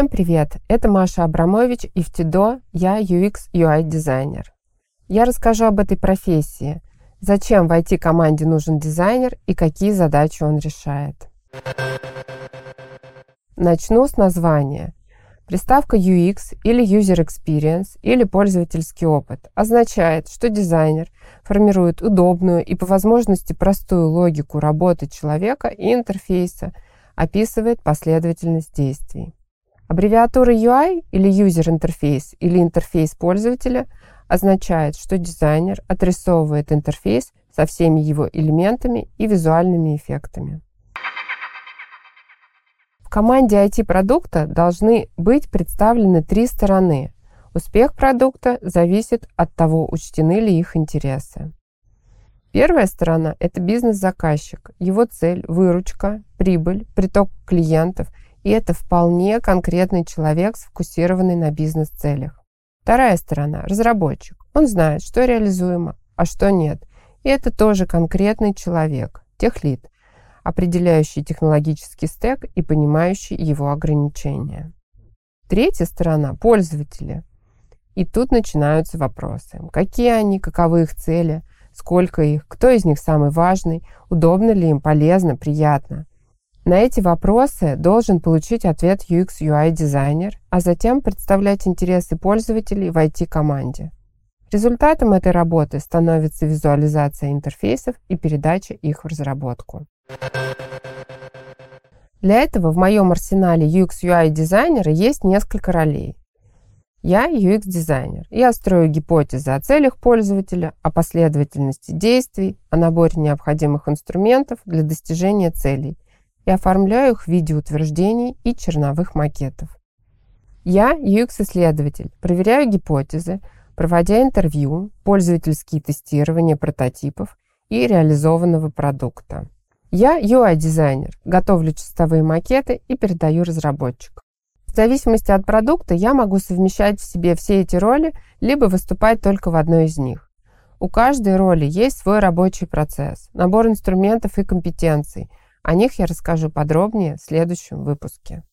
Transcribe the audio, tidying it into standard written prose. Всем привет! Это Маша Абрамович, и в ТеДо я UX UI дизайнер. Я расскажу об этой профессии, зачем в IT-команде нужен дизайнер и какие задачи он решает. Начну с названия. Приставка UX или User Experience или пользовательский опыт означает, что дизайнер формирует удобную и по возможности простую логику работы человека и интерфейса, описывает последовательность действий. Аббревиатура UI или User Interface или интерфейс пользователя означает, что дизайнер отрисовывает интерфейс со всеми его элементами и визуальными эффектами. В команде IT-продукта должны быть представлены три стороны. Успех продукта зависит от того, учтены ли их интересы. Первая сторона – это бизнес-заказчик, его цель, выручка, прибыль, приток клиентов. И это вполне конкретный человек, сфокусированный на бизнес-целях. Вторая сторона – разработчик. Он знает, что реализуемо, а что нет. И это тоже конкретный человек, техлид, определяющий технологический стек и понимающий его ограничения. Третья сторона – пользователи. И тут начинаются вопросы. Какие они, каковы их цели, сколько их, кто из них самый важный, удобно ли им, полезно, приятно. На эти вопросы должен получить ответ UX/UI дизайнер, а затем представлять интересы пользователей в IT-команде. Результатом этой работы становится визуализация интерфейсов и передача их в разработку. Для этого в моем арсенале UX/UI дизайнера есть несколько ролей. Я UX дизайнер. Я строю гипотезы о целях пользователя, о последовательности действий, о наборе необходимых инструментов для достижения целей. И оформляю их в виде утверждений и черновых макетов. Я UX-исследователь, проверяю гипотезы, проводя интервью, пользовательские тестирования прототипов и реализованного продукта. Я UI-дизайнер, готовлю чистовые макеты и передаю разработчику. В зависимости от продукта я могу совмещать в себе все эти роли, либо выступать только в одной из них. У каждой роли есть свой рабочий процесс, набор инструментов и компетенций. О них я расскажу подробнее в следующем выпуске.